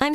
I'm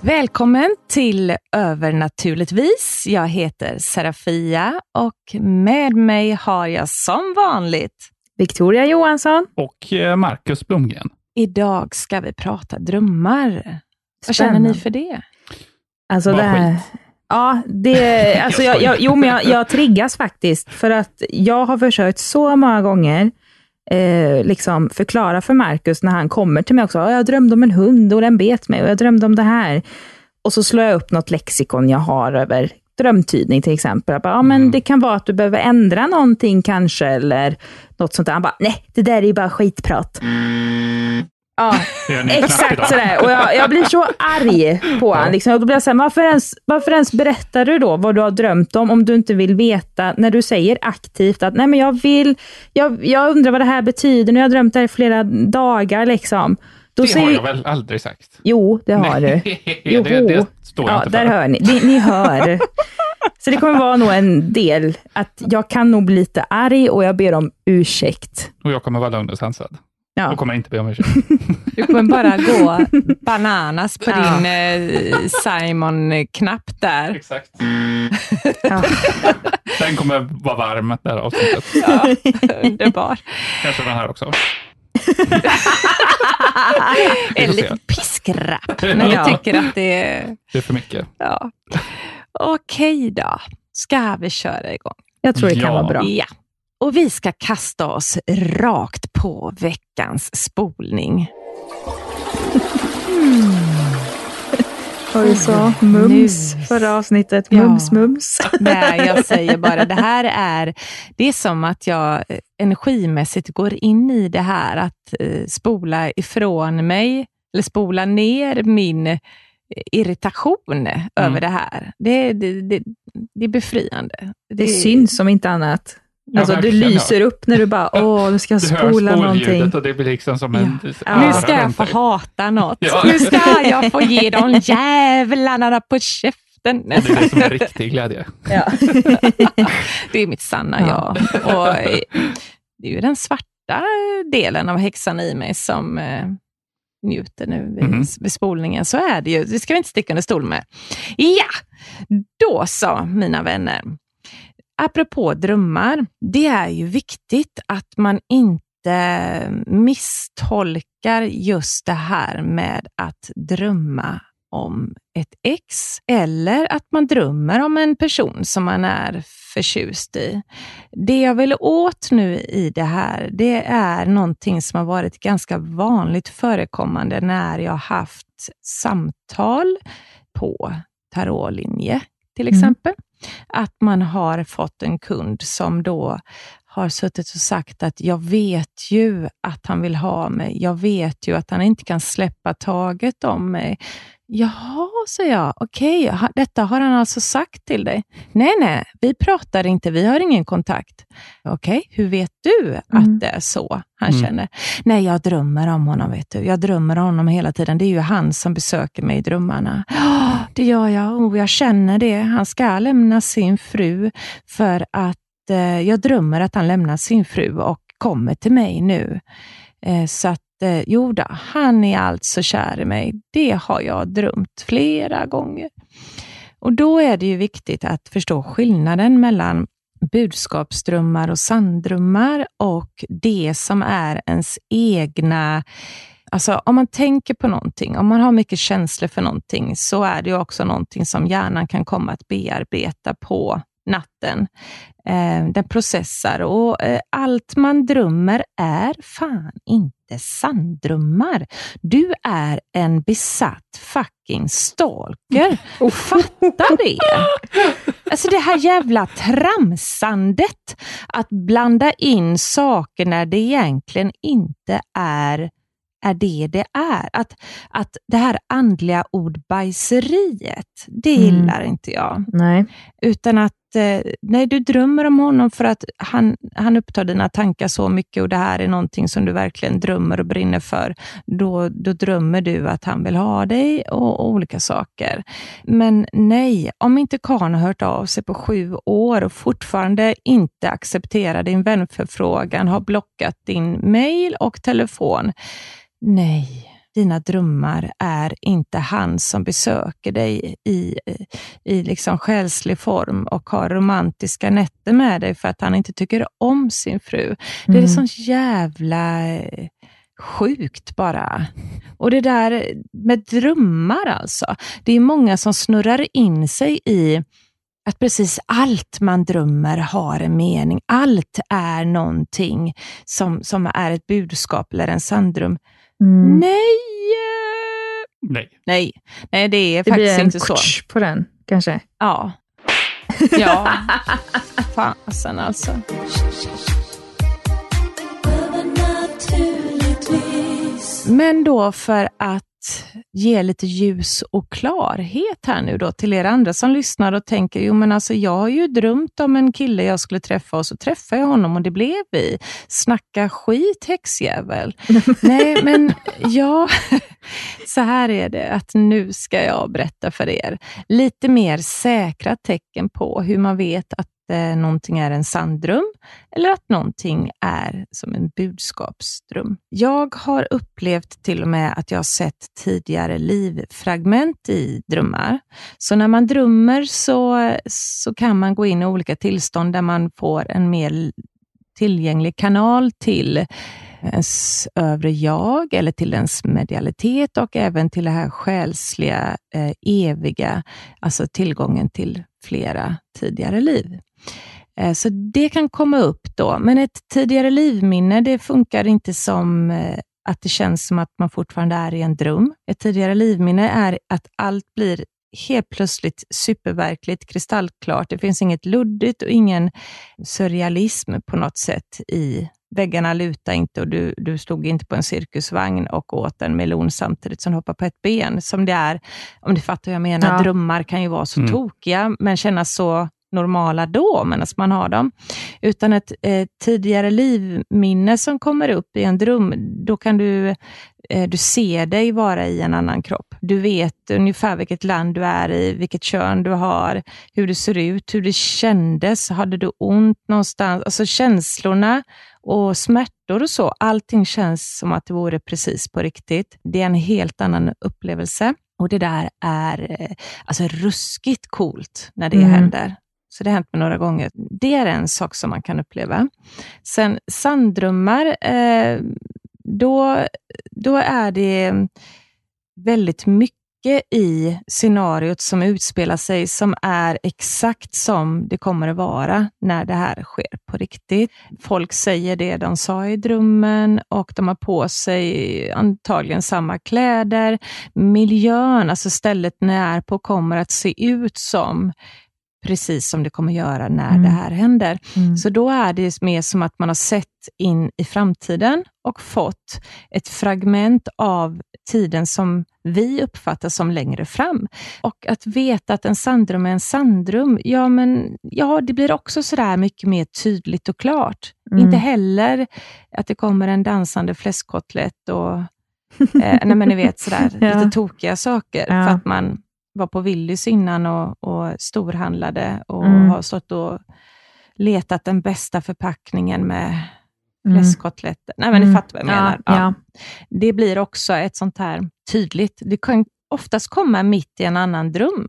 Välkommen till Övernaturligtvis. Jag heter Serafia och med mig har jag som vanligt Victoria Johansson och Marcus Blomgren. Idag ska vi prata drömmar. Spännande. Vad känner ni för det? Alltså det här... Ja, det, alltså jag triggas faktiskt för att jag har försökt så många gånger liksom förklara för Marcus när han kommer till mig också. Jag drömde om en hund och den bet mig och jag drömde om det här. Och så slår jag upp något lexikon jag har över drömtydning till exempel. Jag bara, men det kan vara att du behöver ändra någonting kanske eller något sånt där. Han bara, nej, det där är ju bara skitprat. Ja, exakt sådär. Och jag blir så arg på han. Liksom. Och då blir jag såhär, varför ens berättar du då vad du har drömt om du inte vill veta när du säger aktivt att nej men jag undrar vad det här betyder, nu har jag drömt det här i flera dagar liksom. Då det har jag väl aldrig sagt. Jo, det har du. Jo, det står jag inte för. Där hör ni. Ni hör. Så det kommer vara nog en del att jag kan nog bli lite arg och jag ber om ursäkt. Och jag kommer vara undersansad. Ja. Då kommer jag inte be om ursäkt. Du kommer bara gå bananas på din Simon-knapp där. Exakt. Ja. Den kommer vara varm där avsnittet. Ja, underbar. Kanske den här också. Eller piskrapp. Men jag tycker att det är... Det är för mycket. Ja. Okej då. Ska vi köra igång? Jag tror det kan vara bra. Ja. Och vi ska kasta oss rakt på veckans spolning. Har du så mums förra avsnittet? Mums. Nej, jag säger bara, det är som att jag energimässigt går in i det här att spola ifrån mig eller spola ner min irritation över det här. Det är befriande. Det syns om inte annat. Alltså du lyser upp när du bara, nu ska jag spola någonting. Och det blir liksom som nu ska jag få hata något. Nu ska jag få ge de jävlarna på käften. Det är det som är riktig glädje. Ja. Det är mitt sanna jag. Och det är ju den svarta delen av häxan i mig som njuter nu vid spolningen. Så är det ju, det ska vi inte sticka under stol med. Ja, då sa mina vänner. Apropå drömmar, det är ju viktigt att man inte misstolkar just det här med att drömma om ett ex eller att man drömmer om en person som man är förtjust i. Det jag vill åt nu i det här, det är någonting som har varit ganska vanligt förekommande när jag haft samtal på tarotlinje till exempel. Att man har fått en kund som då har suttit och sagt att jag vet ju att han vill ha mig. Jag vet ju att han inte kan släppa taget om mig. Jaha, säger jag. Okej, detta har han alltså sagt till dig. Nej, vi pratar inte. Vi har ingen kontakt. Okej, hur vet du att det är så han känner? Nej, jag drömmer om honom, vet du. Jag drömmer om honom hela tiden. Det är ju han som besöker mig i drömmarna. Det gör jag. Jag känner det. Han ska lämna sin fru för att jag drömmer att han lämnar sin fru och kommer till mig nu. Så att Joda, han är alltså kär i mig. Det har jag drömt flera gånger. Och då är det ju viktigt att förstå skillnaden mellan budskapsdrömmar och sanndrömmar och det som är ens egna Alltså om man tänker på någonting, om man har mycket känslor för någonting, så är det ju också någonting som hjärnan kan komma att bearbeta på natten. Den processar, och allt man drömmer är fan inte sanndrömmar. Du är en besatt fucking stalker. Fattar det? Alltså det här jävla tramsandet att blanda in saker när det egentligen inte är det är. Att det här andliga ordbajseriet, det gillar inte jag. Nej. Utan att nej, du drömmer om honom för att han upptar dina tankar så mycket, och det här är någonting som du verkligen drömmer och brinner för. Då drömmer du att han vill ha dig och olika saker. Men nej, om inte Karn har hört av sig på 7 år och fortfarande inte accepterar din vänförfrågan, har blockat din mail och telefon. Nej. Dina drömmar är inte han som besöker dig i liksom själslig form och har romantiska nätter med dig för att han inte tycker om sin fru. Det är sånt jävla sjukt bara. Och det där med drömmar alltså. Det är många som snurrar in sig i att precis allt man drömmer har en mening. Allt är någonting som är ett budskap eller en sanndröm. Nej, det är faktiskt inte så. Det blir en på den, kanske. Ja. Fasen alltså. Men då, för att ge lite ljus och klarhet här nu då till er andra som lyssnar och tänker, jo men alltså jag har ju drömt om en kille jag skulle träffa och så träffade jag honom och det blev vi. Snacka skit, häxjävel. Nej men ja, så här är det, att nu ska jag berätta för er lite mer säkra tecken på hur man vet att någonting är en sanndröm eller att någonting är som en budskapsdröm. Jag har upplevt till och med att jag har sett tidigare livfragment i drömmar. Så när man drömmer så kan man gå in i olika tillstånd där man får en mer tillgänglig kanal till ens övre jag eller till ens medialitet och även till det här själsliga, eviga, alltså tillgången till flera tidigare liv. Så det kan komma upp då. Men ett tidigare livminne, det funkar inte som att det känns som att man fortfarande är i en dröm. Ett tidigare livminne är att allt blir helt plötsligt superverkligt, kristallklart. Det finns inget luddigt och ingen surrealism på något sätt i väggarna, lutar inte och du stod inte på en cirkusvagn och åt en melon samtidigt som hoppar på ett ben, som det är, om du fattar vad jag menar. Ja. Drömmar kan ju vara så tokiga men kännas så normala då medan man har dem. Utan ett tidigare livminne som kommer upp i en dröm, då kan du ser dig vara i en annan kropp. Du vet ungefär vilket land du är i, vilket kön du har, hur det ser ut, hur det kändes, hade du ont någonstans, alltså känslorna och smärtor och så, allting känns som att det vore precis på riktigt. Det är en helt annan upplevelse och det där är alltså ruskigt coolt när det händer. Så det har hänt mig några gånger. Det är en sak som man kan uppleva. Sen sanddrömmar, då är det väldigt mycket i scenariot som utspelar sig som är exakt som det kommer att vara när det här sker på riktigt. Folk säger det de sa i drömmen och de har på sig antagligen samma kläder. Miljön, alltså stället när på, kommer att se ut som precis som det kommer göra när det här händer. Så då är det mer som att man har sett in i framtiden och fått ett fragment av tiden som vi uppfattar som längre fram. Och att veta att en sanndröm är en sanndröm, det blir också sådär mycket mer tydligt och klart. Inte heller att det kommer en dansande fläskkotlett och nej men ni vet sådär lite tokiga saker för att man var på Willys innan och storhandlade och har stått och letat den bästa förpackningen med fläskkotletter. Nej men ni fattar vad jag menar. Ja. Det blir också ett sånt här tydligt. Det kan oftast komma mitt i en annan dröm.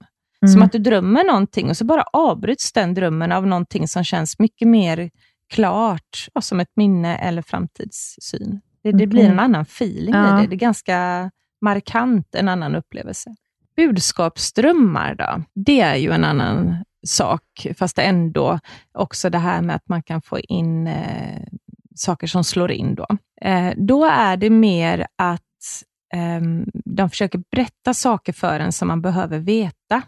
Som att du drömmer någonting och så bara avbryts den drömmen av någonting som känns mycket mer klart och som ett minne eller framtidssyn. Det blir en annan feeling i det. Det är ganska markant en annan upplevelse. Budskapsströmmar då, det är ju en annan sak. Fast ändå också det här med att man kan få in saker som slår in då. Då är det mer att de försöker berätta saker för en som man behöver veta.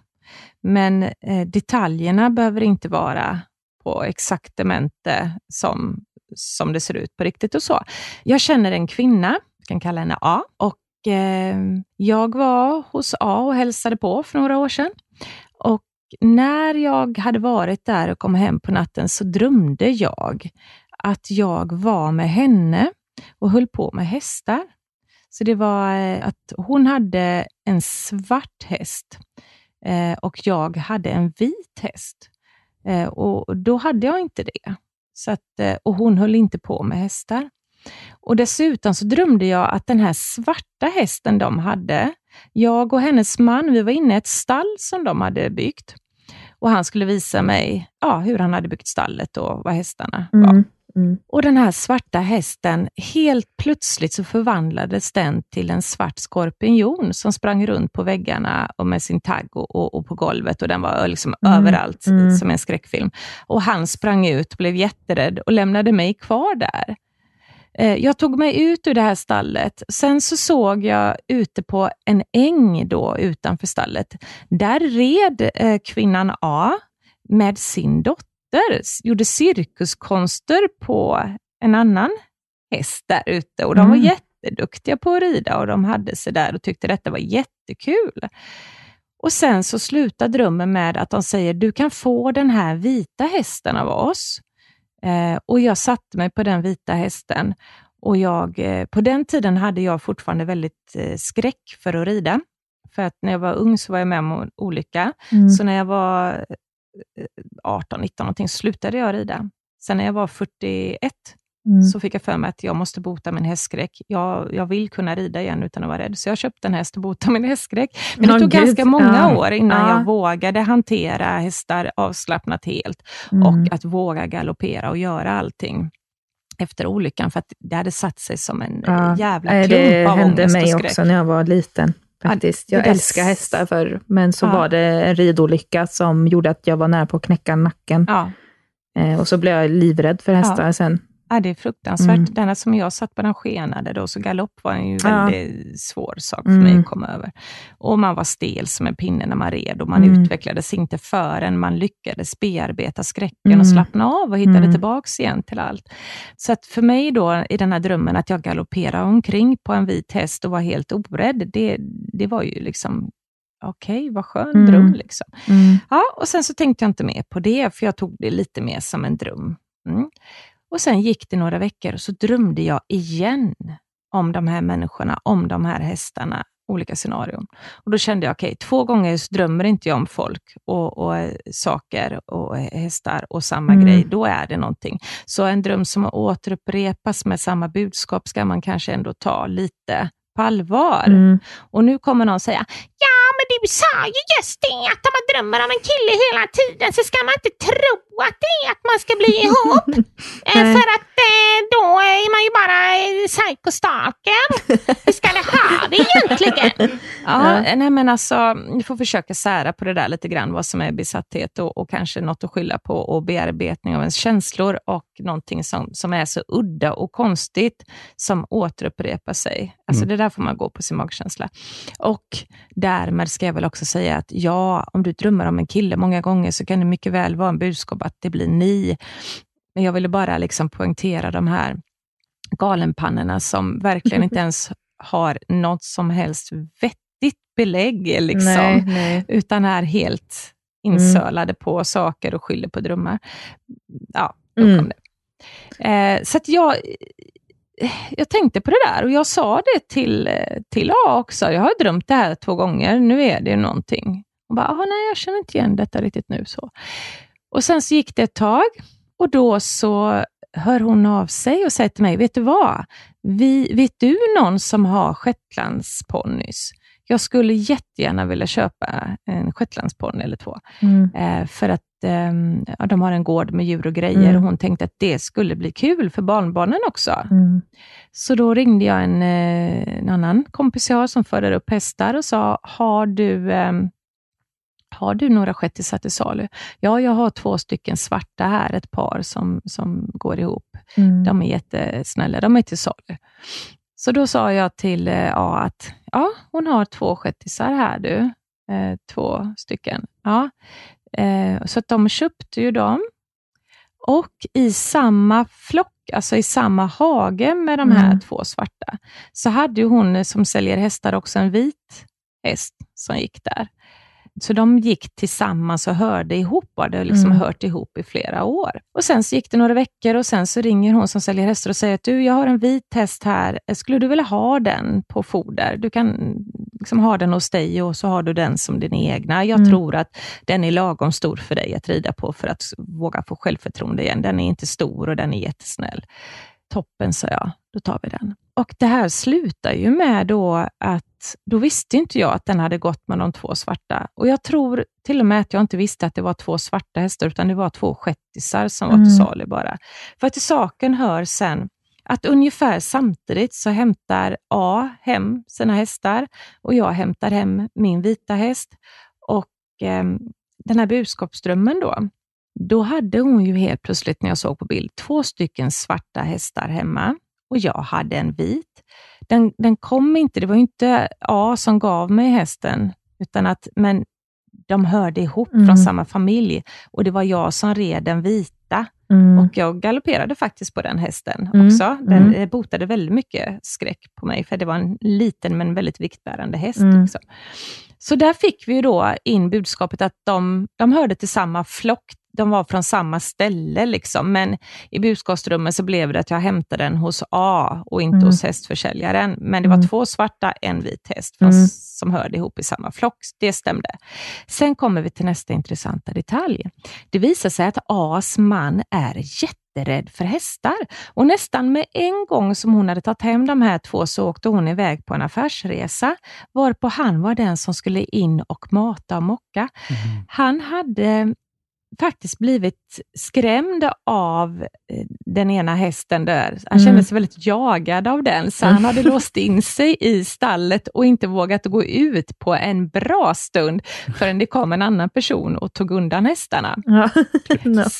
Men detaljerna behöver inte vara på exakt demente som det ser ut på riktigt och så. Jag känner en kvinna, vi kan kalla henne A. Och jag var hos A och hälsade på för några år sedan. Och när jag hade varit där och kom hem på natten så drömde jag att jag var med henne och höll på med hästar. Så det var att hon hade en svart häst och jag hade en vit häst. Och då hade jag inte det. Så att, och hon höll inte på med hästar. Och dessutom så drömde jag att den här svarta hästen de hade, jag och hennes man, vi var inne i ett stall som de hade byggt. Och han skulle visa mig hur han hade byggt stallet och vad hästarna var. Mm. Och den här svarta hästen, helt plötsligt så förvandlades den till en svart skorpion som sprang runt på väggarna och med sin tagg och på golvet. Och den var liksom överallt som en skräckfilm. Och han sprang ut, blev jätterädd och lämnade mig kvar där. Jag tog mig ut ur det här stallet. Sen så såg jag ute på en äng då utanför stallet. Där red kvinnan A med sin dotter. Gjorde cirkuskonster på en annan häst där ute. Och de var jätteduktiga på att rida. Och de hade sig där och tyckte detta var jättekul. Och sen så slutar drömmen med att de säger: du kan få den här vita hästen av oss. Och jag satte mig på den vita hästen. Och på den tiden hade jag fortfarande väldigt skräck för att rida. För att när jag var ung så var jag med om en olycka. Så när jag var 18-19 någonting slutade jag rida. Sen när jag var 41 så fick jag för mig att jag måste bota min hästskräck. Jag vill kunna rida igen utan att vara rädd. Så jag köpte en häst och botade min hästskräck. Men det tog ganska många år innan jag vågade hantera hästar avslappnat helt. Och att våga galoppera och göra allting efter olyckan. För att det hade satt sig som en jävla klump av ångest och skräck. Det hände mig också när jag var liten. Faktiskt. Jag älskar hästar förr, men så var det en ridolycka som gjorde att jag var nära på att knäcka nacken. Och så blev jag livrädd för hästar sen. Ja, det är fruktansvärt. Denna som jag satt på den skenade då, så galopp var en ju väldigt svår sak för mig att komma över. Och man var stel som en pinne när man red och man utvecklades inte förrän man lyckades bearbeta skräcken och slappna av och hittade tillbaks igen till allt. Så att för mig då i den här drömmen att jag galopperade omkring på en vit häst och var helt orädd, det var ju liksom okej, vad skön dröm liksom. Ja, och sen så tänkte jag inte mer på det för jag tog det lite mer som en dröm. Och sen gick det några veckor och så drömde jag igen om de här människorna, om de här hästarna, olika scenarion. Och då kände jag, okej, 2 gånger så drömmer inte jag om folk och saker och hästar och samma grej. Då är det någonting. Så en dröm som återupprepas med samma budskap ska man kanske ändå ta lite på allvar. Och nu kommer någon säga, men du sa ju just det, att om man drömmer om en kille hela tiden så ska man inte tro att det är att man ska bli ihop. För att då är man ju bara psykostaken. Vi ska ha det egentligen. Nej, men alltså, du får försöka sära på det där lite grann, vad som är besatthet och kanske något att skylla på och bearbetning av ens känslor och någonting som är så udda och konstigt som återupprepar sig. Alltså det där får man gå på sin magkänsla. Och därmed ska jag väl också säga att om du drömmer om en kille många gånger så kan det mycket väl vara en budskap att det blir ni. Men jag ville bara liksom poängtera de här galenpannorna som verkligen inte ens har något som helst vettigt belägg liksom. Nej. Utan är helt insölade på saker och skyller på drömmar. Ja, då kom det. Så att jag tänkte på det där och jag sa det till A också. Jag har drömt det här 2 gånger. Nu är det någonting. Och bara, nej, jag känner inte igen detta riktigt nu. Så. Och sen så gick det ett tag. Och då så hör hon av sig och säger till mig, vet du vad? Vet du någon som har shetlandsponnys? Jag skulle jättegärna vilja köpa en shetlandsponny eller två. För att ja, de har en gård med djur och grejer. Och hon tänkte att det skulle bli kul för barnbarnen också. Så då ringde jag en annan kompis jag har som föder upp hästar. Och sa, har du några shettisar till salu? Ja, jag har 2 stycken svarta här. Ett par som går ihop. De är jättesnälla. De är till salu. Så då sa jag till A att ja, hon har 2 shettisar här du. 2 stycken. Ja. Så att de köpte ju dem. Och i samma flock, alltså i samma hage med de här 2 svarta. Så hade ju hon som säljer hästar också en vit häst som gick där. Så de gick tillsammans och hörde ihop och hade liksom hört ihop i flera år. Och sen så gick det några veckor och sen så ringer hon som säljer hästar och säger att du, jag har en vit häst här. Skulle du vilja ha den på foder? Du kan liksom ha den hos dig och så har du den som din egna. Jag tror att den är lagom stor för dig att rida på för att våga få självförtroende igen. Den är inte stor och den är jättesnäll. Toppen, sa jag. Då tar vi den. Och det här slutar ju med då att då visste inte jag att den hade gått med de 2 svarta. Och jag tror till och med att jag inte visste att det var 2 svarta hästar utan det var 2 shettisar som var till salu bara. För att i saken hör sen att ungefär samtidigt så hämtar A hem sina hästar och jag hämtar hem min vita häst. Och den här budskapsdrömmen då hade hon ju helt plötsligt när jag såg på bild 2 stycken svarta hästar hemma. Och jag hade en vit. Den kom inte, det var ju inte A som gav mig hästen. Utan att, men de hörde ihop från samma familj. Och det var jag som red den vita. Och jag galopperade faktiskt på den hästen också. Den botade väldigt mycket skräck på mig. För det var en liten men väldigt viktbärande häst. Liksom. Så där fick vi ju då in budskapet att de hörde till samma flock. De var från samma ställe liksom. Men i budskapsrummet så blev det att jag hämtade den hos A och inte hos hästförsäljaren. Men det var 2 svarta, en vit häst som hörde ihop i samma flock. Det stämde. Sen kommer vi till nästa intressanta detalj. Det visar sig att A's man är jätterädd för hästar. Och nästan med en gång som hon hade tagit hem de här 2 så åkte hon iväg på en affärsresa. Varpå han var den som skulle in och mata och mocka. Han hade faktiskt blivit skrämd av den ena hästen där. Han kände sig väldigt jagad av den. Så han hade låst in sig i stallet och inte vågat gå ut på en bra stund förrän det kom en annan person och tog undan hästarna.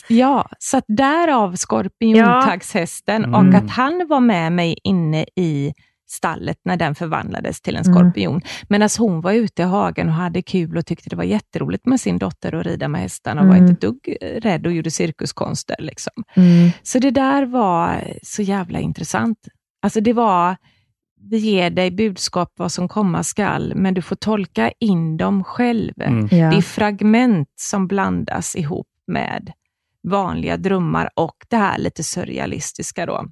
Ja, så att därav skorpiontaxhästen och att han var med mig inne i stallet när den förvandlades till en skorpion. Medan hon var ute i hagen och hade kul och tyckte det var jätteroligt med sin dotter och rida med hästarna och var inte dugg rädd och gjorde cirkuskonster liksom. Så det där var så jävla intressant. Alltså det var, vi ger dig budskap vad som komma skall, men du får tolka in dem själv. Det är fragment som blandas ihop med vanliga drömmar och det här lite surrealistiska då.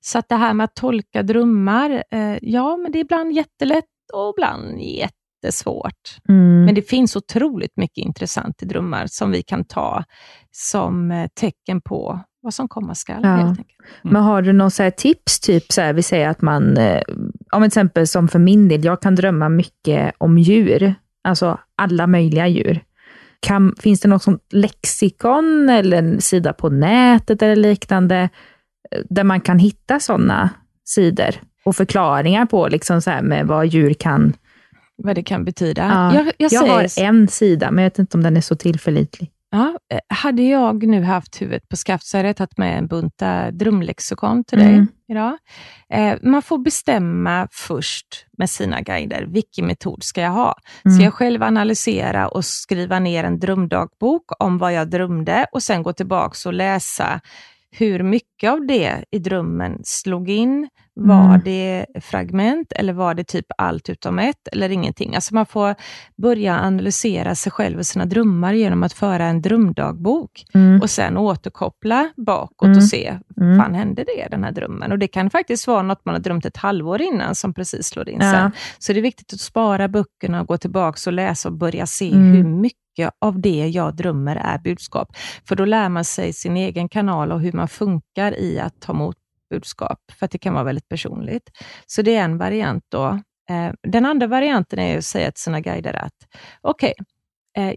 Så att det här med att tolka drömmar, ja men det är ibland jättelätt och ibland jättesvårt. Men det finns otroligt mycket intressant i drömmar som vi kan ta som tecken på vad som komma skall helt enkelt. Men har du någon så här tips, typ så här, vi säger att man, om exempel som för min del, jag kan drömma mycket om djur, alltså alla möjliga djur. Finns det något sånt lexikon eller en sida på nätet eller liknande där man kan hitta sådana sidor och förklaringar på liksom så här med vad djur kan, vad det kan betyda. Ja, jag har en sida men jag vet inte om den är så tillförlitlig. Ja, hade jag nu haft huvudet på skaft så hade jag tagit med en bunta drömlexikon till dig idag. Man får bestämma först med sina guider vilken metod ska jag ha. Ska jag själv analysera och skriva ner en drömdagbok om vad jag drömde och sen gå tillbaka och läsa hur mycket av det i drömmen slog in, var det fragment eller var det typ allt utom ett eller ingenting. Alltså man får börja analysera sig själv och sina drömmar genom att föra en drömdagbok och sen återkoppla bakåt och se, fan hände det den här drömmen? Och det kan faktiskt vara något man har drömt ett halvår innan som precis slår in sen. Så det är viktigt att spara böckerna och gå tillbaka och läsa och börja se hur mycket av det jag drömmer är budskap. För då lär man sig sin egen kanal och hur man funkar i att ta emot budskap. För att det kan vara väldigt personligt. Så det är en variant då. Den andra varianten är att säga till sina guider att okej,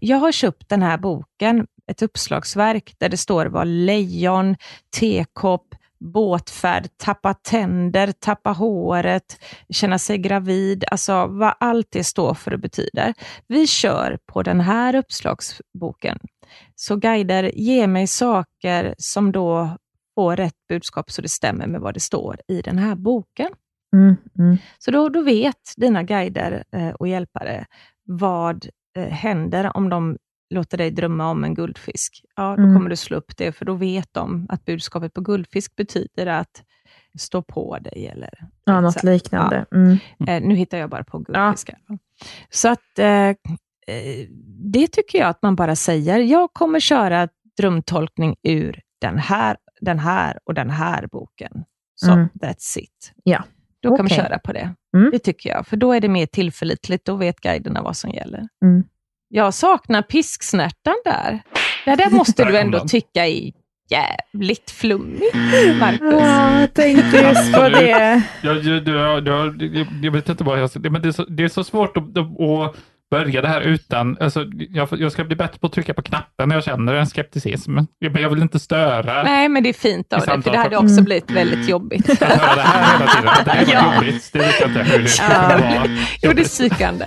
jag har köpt den här boken, ett uppslagsverk där det står vad lejon, tekopp, båtfärd, tappa tänder, tappa håret, känna sig gravid, alltså vad allt det står för och betyder. Vi kör på den här uppslagsboken. Så guider, ge mig saker som då får rätt budskap så det stämmer med vad det står i den här boken. Så då vet dina guider och hjälpare vad händer om de låter dig drömma om en guldfisk. Ja, då kommer du slå upp det, för då vet de att budskapet på guldfisk betyder att stå på dig eller något liknande. Ja. Nu hittar jag bara på guldfiskar. Ja. Så att det tycker jag att man bara säger. Jag kommer köra drömtolkning ur den här och den här boken. Så that's it. Ja. Då kan man köra på det. Det tycker jag. För då är det mer tillförlitligt. Då vet guiderna vad som gäller. Jag saknar pisksnärtan där. Det där måste du ändå tycka är jävligt flummigt, Marcus. Tänk just på det. Jag vet inte vad jag ska säga. Men det är så svårt att börja det här utan... Alltså, jag ska bli bättre på att trycka på knappen när jag känner en skepticism. Jag vill inte störa. Nej, men det är fint av dig, för det hade också blivit väldigt jobbigt. Att höra det här hela tiden. Det här var jobbigt. Det vet jag inte hur det skulle vara. Jo, det är psykande.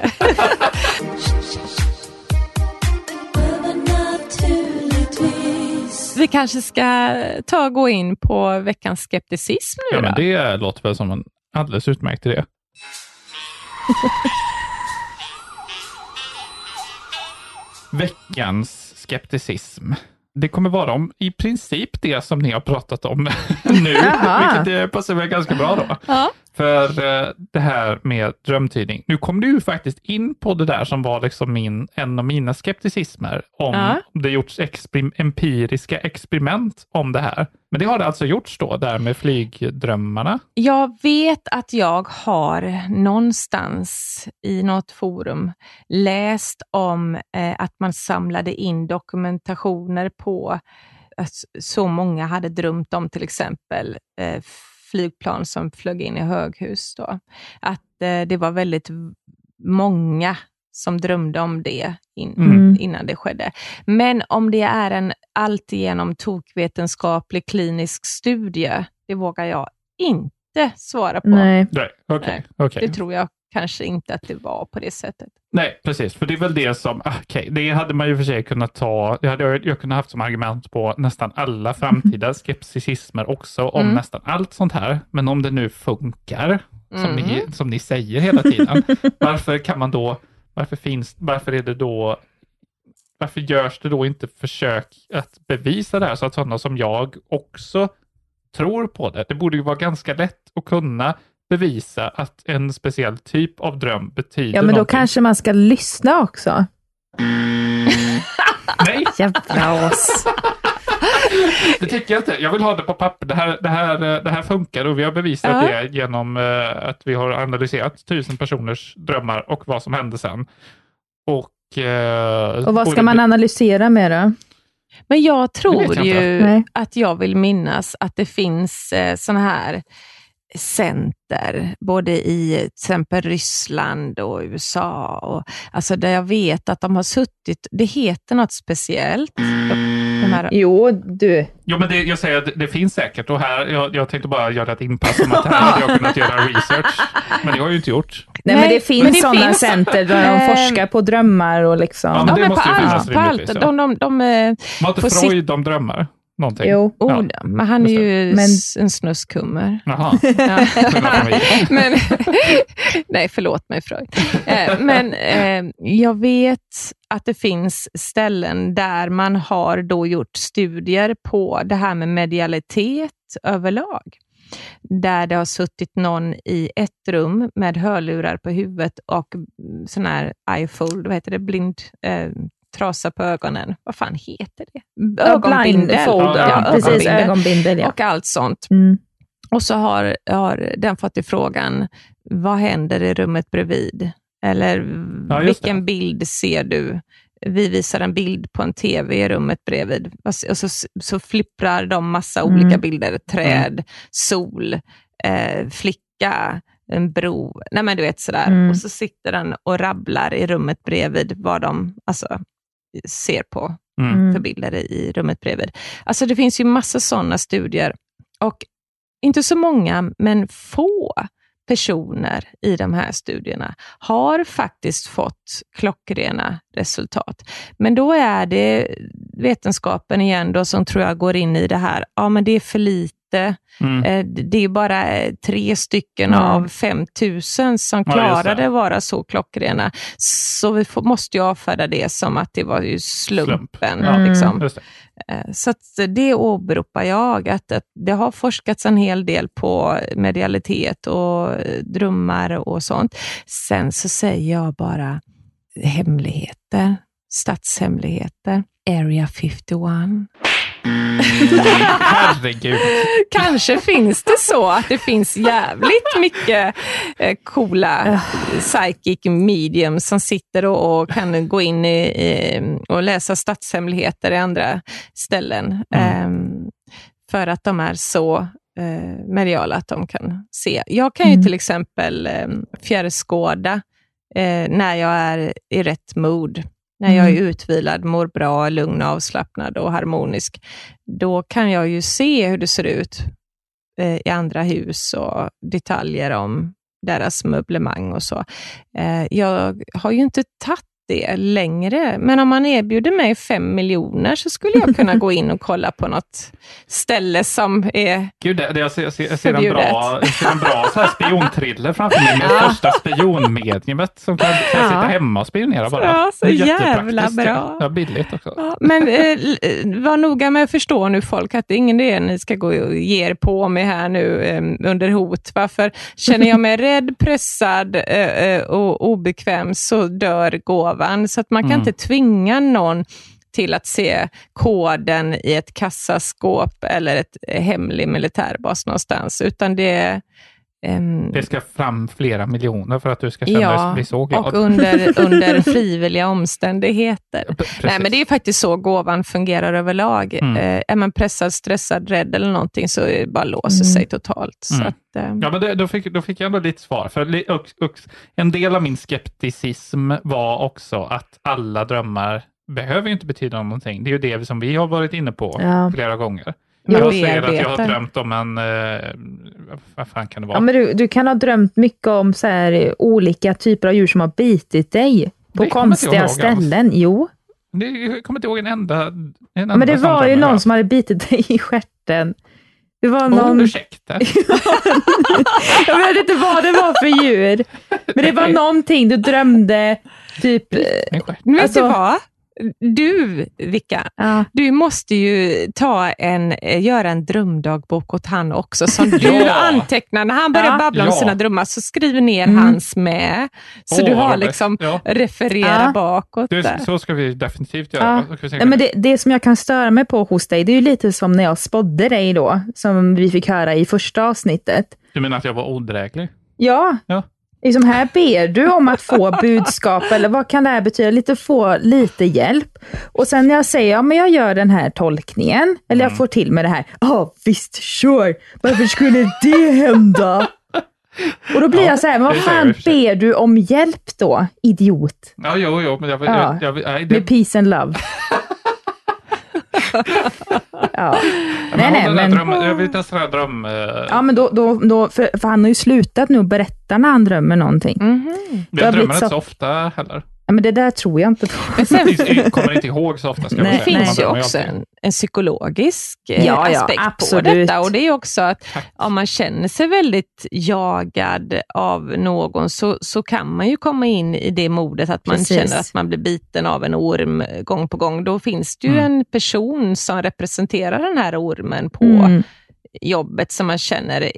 Vi kanske ska gå in på veckans skepticism nu. Ja, men det låter väl som en alldeles utmärkt idé. Veckans skepticism. Det kommer vara om i princip det som ni har pratat om nu. Vilket passar väl ganska bra då. Ja. För det här med drömtydning. Nu kom du faktiskt in på det där som var liksom en av mina skepticismer. Om det gjorts empiriska experiment om det här. Men det har det alltså gjorts då, där med flygdrömmarna. Jag vet att jag har någonstans i något forum läst om att man samlade in dokumentationer på att så många hade drömt om till exempel flygplan som flög in i höghus då. Att det var väldigt många som drömde om det innan det skedde. Men om det är en alltigenom tokvetenskaplig klinisk studie, det vågar jag inte svara på. Nej. Okay. Det tror jag kanske inte att det var på det sättet. Nej, precis. För det är väl det som... Okej, det hade man ju för sig kunnat ta... Det hade jag kunnat haft som argument på nästan alla framtida skepticismer också. Om nästan allt sånt här. Men om det nu funkar, som ni säger hela tiden. Varför kan man då... Varför görs det då inte försök att bevisa det här? Så att sådana som jag också tror på det. Det borde ju vara ganska lätt att kunna... bevisa att en speciell typ av dröm betyder någonting. Ja, men då kanske man ska lyssna också. Nej. Jävla oss. Det tycker jag inte. Jag vill ha det på papper. Det här funkar, och vi har bevisat det genom att vi har analyserat 1000 personers drömmar och vad som hände sen. Och vad ska man analysera med då? Men jag tror att jag vill minnas att det finns sån här center, både i till exempel Ryssland och USA, och alltså där jag vet att de har suttit, det heter något speciellt. Jo, men jag säger att det finns säkert, och här, jag tänkte bara göra ett inpass om att här hade jag kunnat göra research, men det har jag ju inte gjort. Nej, men det finns sådana center där de forskar på drömmar och liksom. Ja, men det måste ju finnas rimligtvis. Ja. Var inte Freud de drömmar? Någonting. Jo, men han är ju en snuskummer. Jaha. Ja. Men, nej, förlåt mig, Freud. Men jag vet att det finns ställen där man har då gjort studier på det här med medialitet överlag. Där det har suttit någon i ett rum med hörlurar på huvudet och sån här eyefold, vad heter det, blind... trasa på ögonen. Vad fan heter det? Ögonbindel. Ögonbindel, ja. Och allt sånt. Och så har den fått i frågan, vad händer i rummet bredvid? Eller vilken bild ser du? Vi visar en bild på en tv i rummet bredvid. Och så flipprar de massa olika bilder. Träd, sol, flicka, en bro. Nej men du vet sådär. Mm. Och så sitter den och rabblar i rummet bredvid vad de alltså ser på för bilder i rummet bredvid. Alltså det finns ju massa sådana studier och inte så många men få personer i de här studierna har faktiskt fått klockrena resultat. Men då är det vetenskapen igen då som tror jag går in i det här. Ja men det är för lite. Det är bara 3 stycken av 5 000 som klarade att vara så klockrena. Så vi måste ju avfärda det som att det var ju slumpen. Liksom. Just det. Så att det åberopar jag att det har forskats en hel del på medialitet och drömmar och sånt. Sen så säger jag bara hemligheter, statshemligheter, Area 51. Herregud. Kanske finns det så att det finns jävligt mycket coola psychic medium som sitter och kan gå in i och läsa statshemligheter i andra ställen för att de är så mediala att de kan se. Jag kan ju till exempel fjärrskåda när jag är i rätt mood. När jag är utvilad, mår bra, lugn, avslappnad och harmonisk. Då kan jag ju se hur det ser ut i andra hus och detaljer om deras möblemang och så. Jag har ju inte tagit det längre. Men om man erbjuder mig 5 miljoner så skulle jag kunna gå in och kolla på något ställe som är Gud, jag ser en bra, så här spionthriller framför mig med första spionmediet som kan sitta hemma och spionera bara. Ja, så jävla bra. Ja, billigt också. Ja, men var noga med att förstå nu folk att det är ingen idé ni ska gå och ge er på mig här nu under hot. Varför känner jag mig rädd, pressad och obekväm så dör gåvan. Så att man kan inte tvinga någon till att se koden i ett kassaskåp eller ett hemlig militärbas någonstans. Utan det det ska fram flera miljoner för att du ska känna dig bli så glad. Och under frivilliga omständigheter. Nej, men det är faktiskt så gåvan fungerar överlag. Är man pressad, stressad, rädd eller någonting så är det bara låser sig totalt. Så att, ja, men då fick jag ändå lite svar. För en del av min skepticism var också att alla drömmar behöver ju inte betyda någonting. Det är ju det som vi har varit inne på flera gånger. Jag säger att jag har drömt om en vad fan kan det vara? Ja, men du kan ha drömt mycket om så här, olika typer av djur som har bitit dig på konstiga ställen. Jo. Jag kommer inte ihåg en enda men det var ju någon som hade bitit dig i stjärten. Det var någon... ursäkta. Jag vet inte vad det var för djur. Men det var någonting du drömde typ... Vet du vad? Du, Vicka, du måste ju göra en drömdagbok åt han också som du antecknar. När han börjar babbla om sina drömmar så skriv ner hans med. Så du har liksom referera bakåt. Så ska vi definitivt göra. Ja, men det som jag kan störa mig på hos dig, det är ju lite som när jag spådde dig då, som vi fick höra i första avsnittet. Du menar att jag var odräglig? Ja. Liksom här ber du om att få budskap eller vad kan det här betyda? Få lite hjälp. Och sen när jag säger, men jag gör den här tolkningen eller jag får till med det här. Visst, sure. Varför skulle det hända? Och då blir jag så här, men vad fan ber du om hjälp då, idiot? Ja, jo, men jag med peace and love. Jag vill inte ens dröm. Ja, men då för han har ju slutat nu berätta när han drömmer någonting. Jag drömmer inte så ofta heller. Ja, men det där tror jag inte på. Men sen kommer inte ihåg så ofta. Det finns ju också en psykologisk aspekt på detta. Och det är också att om man känner sig väldigt jagad av någon så kan man ju komma in i det modet att man känner att man blir biten av en orm gång på gång. Då finns det ju en person som representerar den här ormen på jobbet som man känner,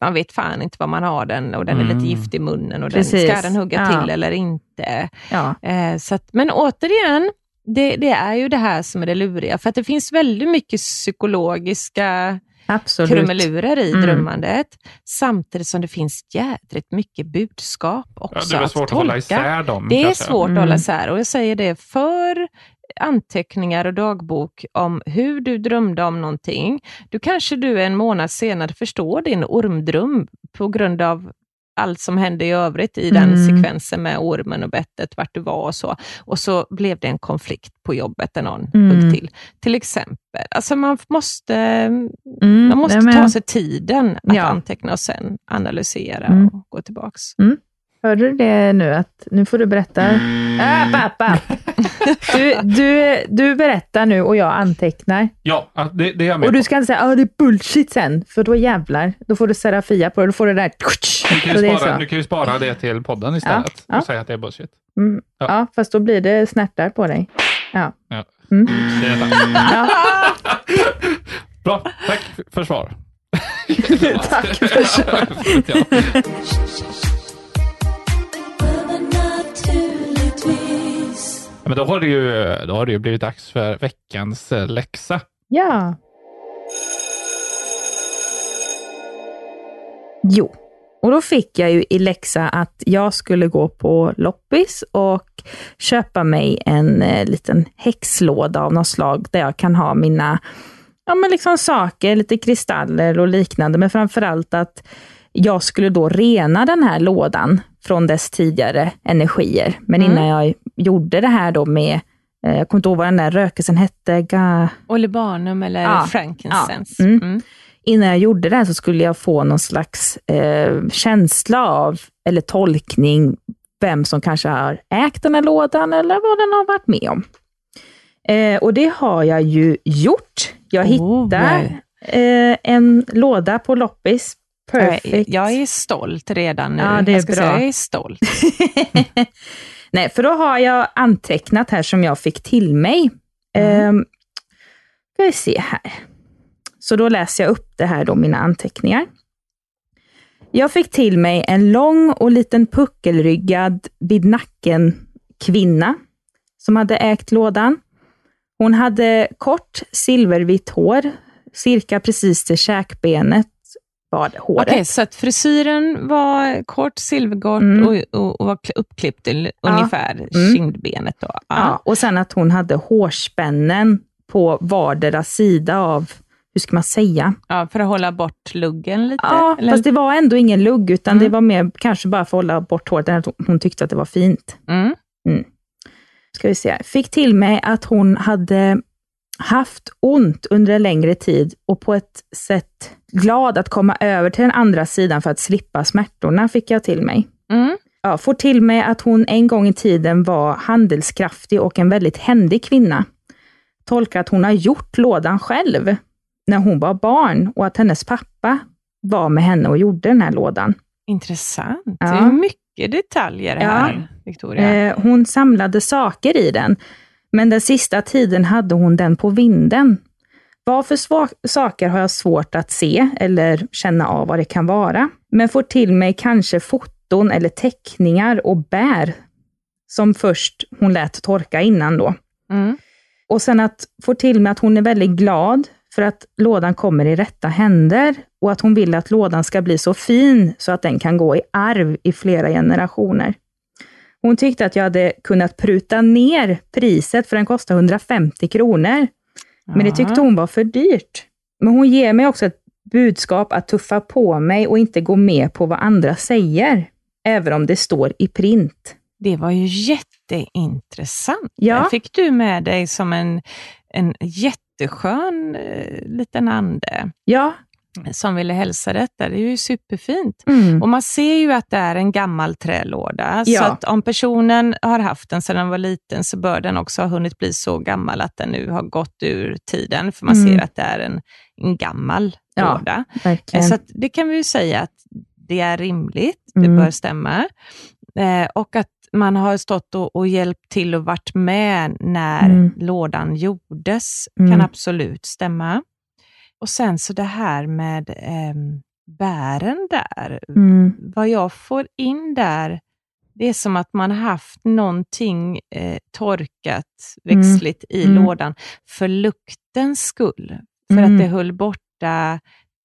man vet fan inte vad man har den och den är lite gift i munnen och ska den hugga till eller inte. Ja. Så att, men återigen, det är ju det här som är det luriga för att det finns väldigt mycket psykologiska krumelurer i drömmandet samtidigt som det finns jädrigt mycket budskap också. Det är svårt att hålla isär dem. Det är svårt att hålla isär och jag säger det för anteckningar och dagbok om hur du drömde om någonting. Du kanske en månad senare förstår din ormdröm på grund av allt som hände i övrigt i den sekvensen med ormen och bettet, vart du var och så. Och så blev det en konflikt på jobbet där någon högg till exempel. Alltså man måste ta sig tiden att anteckna och sen analysera och gå tillbaks. Mm. Hörde du det nu? Att nu får du berätta. Du berättar nu och jag antecknar. Ja, det är jag med på. Och du ska inte säga, det är bullshit sen. För då jävlar, då får du Serafia på det. Då får du det där. Du kan ju spara det till podden istället. Och säga att det är bullshit. Mm. Ja. Ja, fast då blir det snärtar på dig. Ja. Ja. Mm. Ja. Bra, tack för svar. Tack för svar. Men då har det ju blivit dags för veckans läxa. Ja. Jo. Och då fick jag ju i läxa att jag skulle gå på loppis och köpa mig en liten häxlåda av något slag där jag kan ha mina saker, lite kristaller och liknande. Men framförallt att jag skulle då rena den här lådan från dess tidigare energier. Men innan jag gjorde det här då med, jag kommer inte ihåg vad den där rökelsen hette. Olibanum eller frankincense. Ja. Innan jag gjorde det här så skulle jag få någon slags känsla av, eller tolkning, vem som kanske har ägt den här lådan eller vad den har varit med om. Och det har jag ju gjort. Jag hittar en låda på loppis. Perfekt. Jag är stolt redan nu. Ja, det är jag ska bra. Säga, jag är stolt. Nej, för då har jag antecknat här som jag fick till mig. Ska vi se här. Så då läser jag upp det här då, mina anteckningar. Jag fick till mig en lång och liten puckelryggad vid nacken kvinna som hade ägt lådan. Hon hade kort silvervitt hår, cirka precis till käkbenet. Okej, så att frisyren var kort, silvergård och var uppklippt till ungefär kindbenet då. Ja. Ja, och sen att hon hade hårspännen på vardera sida av, hur ska man säga? Ja, för att hålla bort luggen lite. Ja, eller? Fast det var ändå ingen lugg utan det var mer kanske bara för att hålla bort håret. Hon tyckte att det var fint. Ska vi se. Fick till mig att hon hade haft ont under en längre tid och på ett sätt glad att komma över till den andra sidan för att slippa smärtorna, fick jag till mig. Ja, får till mig att hon en gång i tiden var handelskraftig och en väldigt händig kvinna. Tolkar att hon har gjort lådan själv när hon var barn och att hennes pappa var med henne och gjorde den här lådan. Intressant. Ja. Det är mycket detaljer här, Victoria. Hon samlade saker i den. Men den sista tiden hade hon den på vinden. Vad för saker har jag svårt att se eller känna av vad det kan vara. Men får till mig kanske foton eller teckningar och bär som först hon lät torka innan då. Och sen att få till mig att hon är väldigt glad för att lådan kommer i rätta händer och att hon vill att lådan ska bli så fin så att den kan gå i arv i flera generationer. Hon tyckte att jag hade kunnat pruta ner priset för den kostar 150 kronor. Men det tyckte hon var för dyrt. Men hon ger mig också ett budskap att tuffa på mig och inte gå med på vad andra säger. Även om det står i print. Det var ju jätteintressant. Ja. Det fick du med dig som en jätteskön liten ande. Ja, som ville hälsa detta. Det är ju superfint. Och man ser ju att det är en gammal trälåda. Ja. Så att om personen har haft den sedan den var liten så bör den också ha hunnit bli så gammal att den nu har gått ur tiden. För man ser att det är en gammal låda. Verkligen. Så att det kan vi ju säga att det är rimligt. Det bör stämma. Och att man har stått och hjälpt till och varit med när lådan gjordes. Kan absolut stämma. Och sen så det här med bären där. Vad jag får in där. Det är som att man haft någonting torkat växtligt i lådan. För luktens skull. För att det höll borta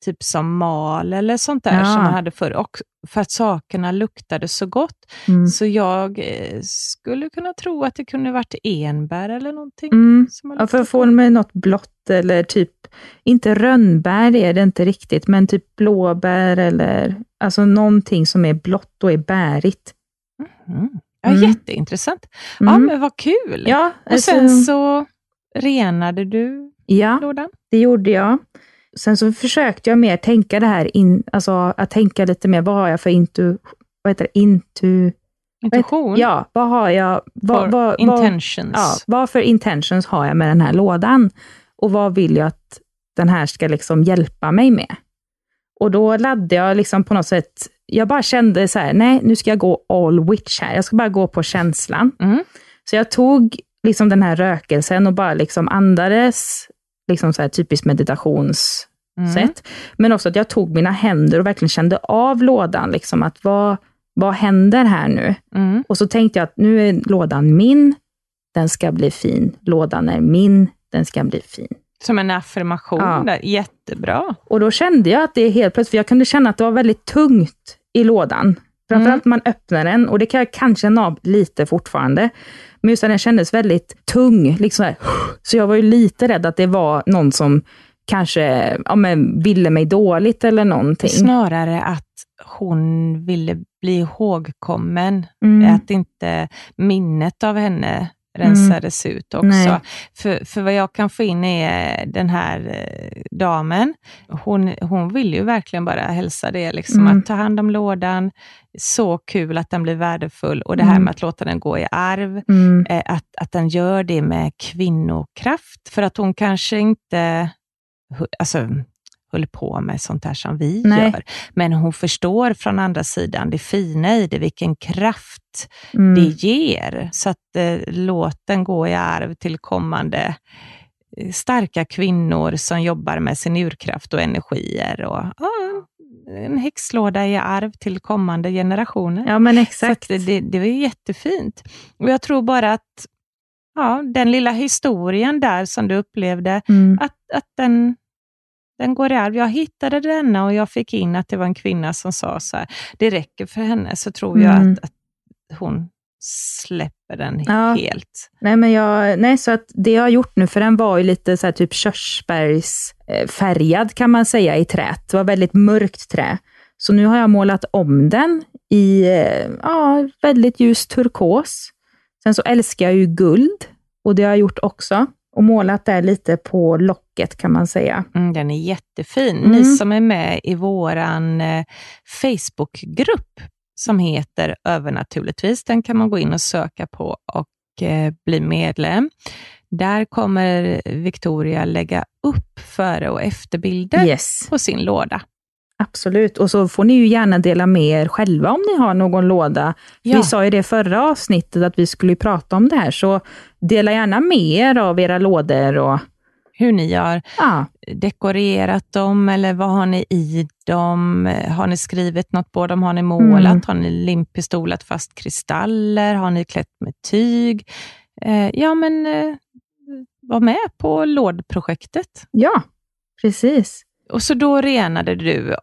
typ som mal eller sånt där som man hade förr. Och för att sakerna luktade så gott. Mm. Så jag skulle kunna tro att det kunde varit enbär eller någonting. Mm. Ja, för att få med något blått eller typ, inte rönnbär är det inte riktigt. Men typ blåbär eller alltså någonting som är blått och är bärigt. Mm. Ja, jätteintressant. Mm. Ja, men vad kul. Ja, och sen så renade du lådan? Ja, det gjorde jag. Sen så försökte jag mer tänka det här in, alltså att tänka lite mer, vad har jag för intuition? Ja, vad har jag vad intentions? Vad för intentions har jag med den här lådan? Och vad vill jag att den här ska liksom hjälpa mig med? Och då laddade jag liksom på något sätt, jag bara kände så här, nej, nu ska jag gå all witch här. Jag ska bara gå på känslan. Mm. Så jag tog liksom den här rökelsen och bara liksom andades liksom så här typiskt meditationssätt. Men också att jag tog mina händer och verkligen kände av lådan liksom, att vad händer här nu? Mm. Och så tänkte jag att nu är lådan min, den ska bli fin. Lådan är min, den ska bli fin. Som en affirmation där, jättebra. Och då kände jag att det är helt plötsligt, för jag kunde känna att det var väldigt tungt i lådan. Framförallt man öppnar den, och det kan jag kanske känna av lite fortfarande. Men just den kändes väldigt tung, liksom här. Så jag var ju lite rädd att det var någon som kanske ville mig dåligt eller någonting. Snarare att hon ville bli ihågkommen. Att inte minnet av henne rensades ut också. Nej. För vad jag kan få in är den här damen. Hon vill ju verkligen bara hälsa det. Liksom, att ta hand om lådan. Så kul att den blir värdefull. Och det här med att låta den gå i arv. Att den gör det med kvinnokraft. För att hon kanske inte håller på med sånt här som vi gör. Men hon förstår från andra sidan det fina i det, vilken kraft det ger. Så att låt den gå i arv till kommande starka kvinnor som jobbar med sin urkraft och energier. Och en häxlåda i arv till kommande generationer. Ja, men exakt. Så det var ju jättefint. Och jag tror bara att den lilla historien där som du upplevde, att den går i arv. Jag hittade denna och jag fick in att det var en kvinna som sa så här, det räcker för henne, så tror jag att hon släpper den helt. Så att det jag har gjort nu, för den var ju lite så här typ körsbärsfärgad kan man säga i trät. Det var väldigt mörkt trä. Så nu har jag målat om den i väldigt ljus turkos. Sen så älskar jag ju guld, och det har jag gjort också. Och målat där lite på locket kan man säga. Den är jättefin. Ni som är med i våran Facebookgrupp som heter Övernaturligtvis. Den kan man gå in och söka på och bli medlem. Där kommer Victoria lägga upp före- och efterbilder på sin låda. Absolut, och så får ni ju gärna dela med er själva om ni har någon låda. Ja. Vi sa ju det förra avsnittet att vi skulle prata om det här, så dela gärna med er av era lådor och hur ni har dekorerat dem, eller vad har ni i dem? Har ni skrivit något på dem? Har ni målat? Har ni limpistolat fast kristaller? Har ni klätt med tyg? Var med på lådprojektet. Ja, precis. Och så då renade du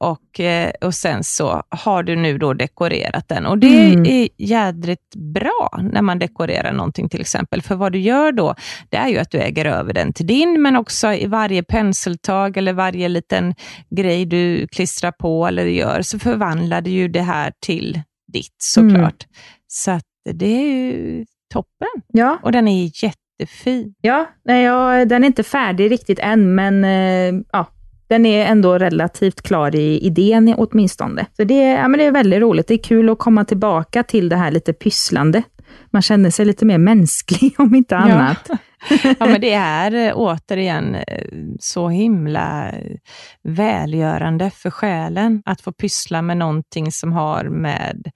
och sen så har du nu då dekorerat den. Och det är jädrigt bra när man dekorerar någonting till exempel. För vad du gör då, det är ju att du äger över den till din. Men också i varje penseltag eller varje liten grej du klistrar på eller gör, så förvandlar du ju det här till ditt såklart. Så att det är ju toppen. Ja. Och den är jättefin. Ja, den är inte färdig riktigt än, men den är ändå relativt klar i idén åtminstone. Så det är väldigt roligt. Det är kul att komma tillbaka till det här lite pysslande. Man känner sig lite mer mänsklig om inte annat. Ja, men det är återigen så himla välgörande för själen att få pyssla med någonting som har med,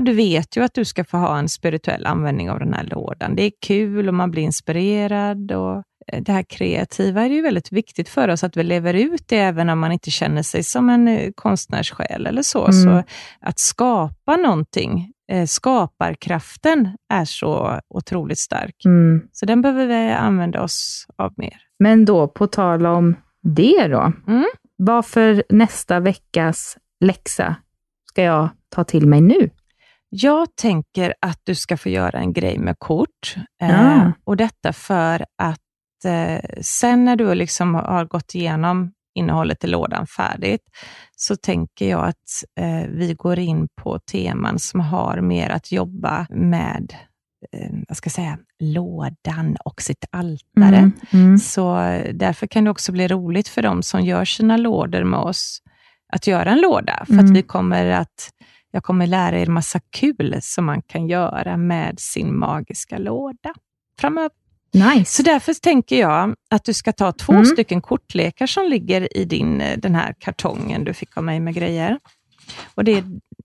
du vet ju att du ska få ha en spirituell användning av den här lådan. Det är kul och man blir inspirerad, och det här kreativa är ju väldigt viktigt för oss att vi lever ut det, även om man inte känner sig som en konstnärssjäl eller så. Mm. Så att skapa någonting, skaparkraften är så otroligt stark. Mm. Så den behöver vi använda oss av mer. Men då, på tal om det då. Vad för nästa veckas läxa ska jag ta till mig nu? Jag tänker att du ska få göra en grej med kort. Och detta för att sen när du liksom har gått igenom innehållet i lådan färdigt, så tänker jag att vi går in på teman som har mer att jobba med lådan och sitt altare. Så därför kan det också bli roligt för dem som gör sina lådor med oss att göra en låda. För att jag kommer lära er massa kul som man kan göra med sin magiska låda framöver. Nice. Så därför tänker jag att du ska ta 2 stycken kortlekar som ligger i den här kartongen du fick av mig med grejer. Och det är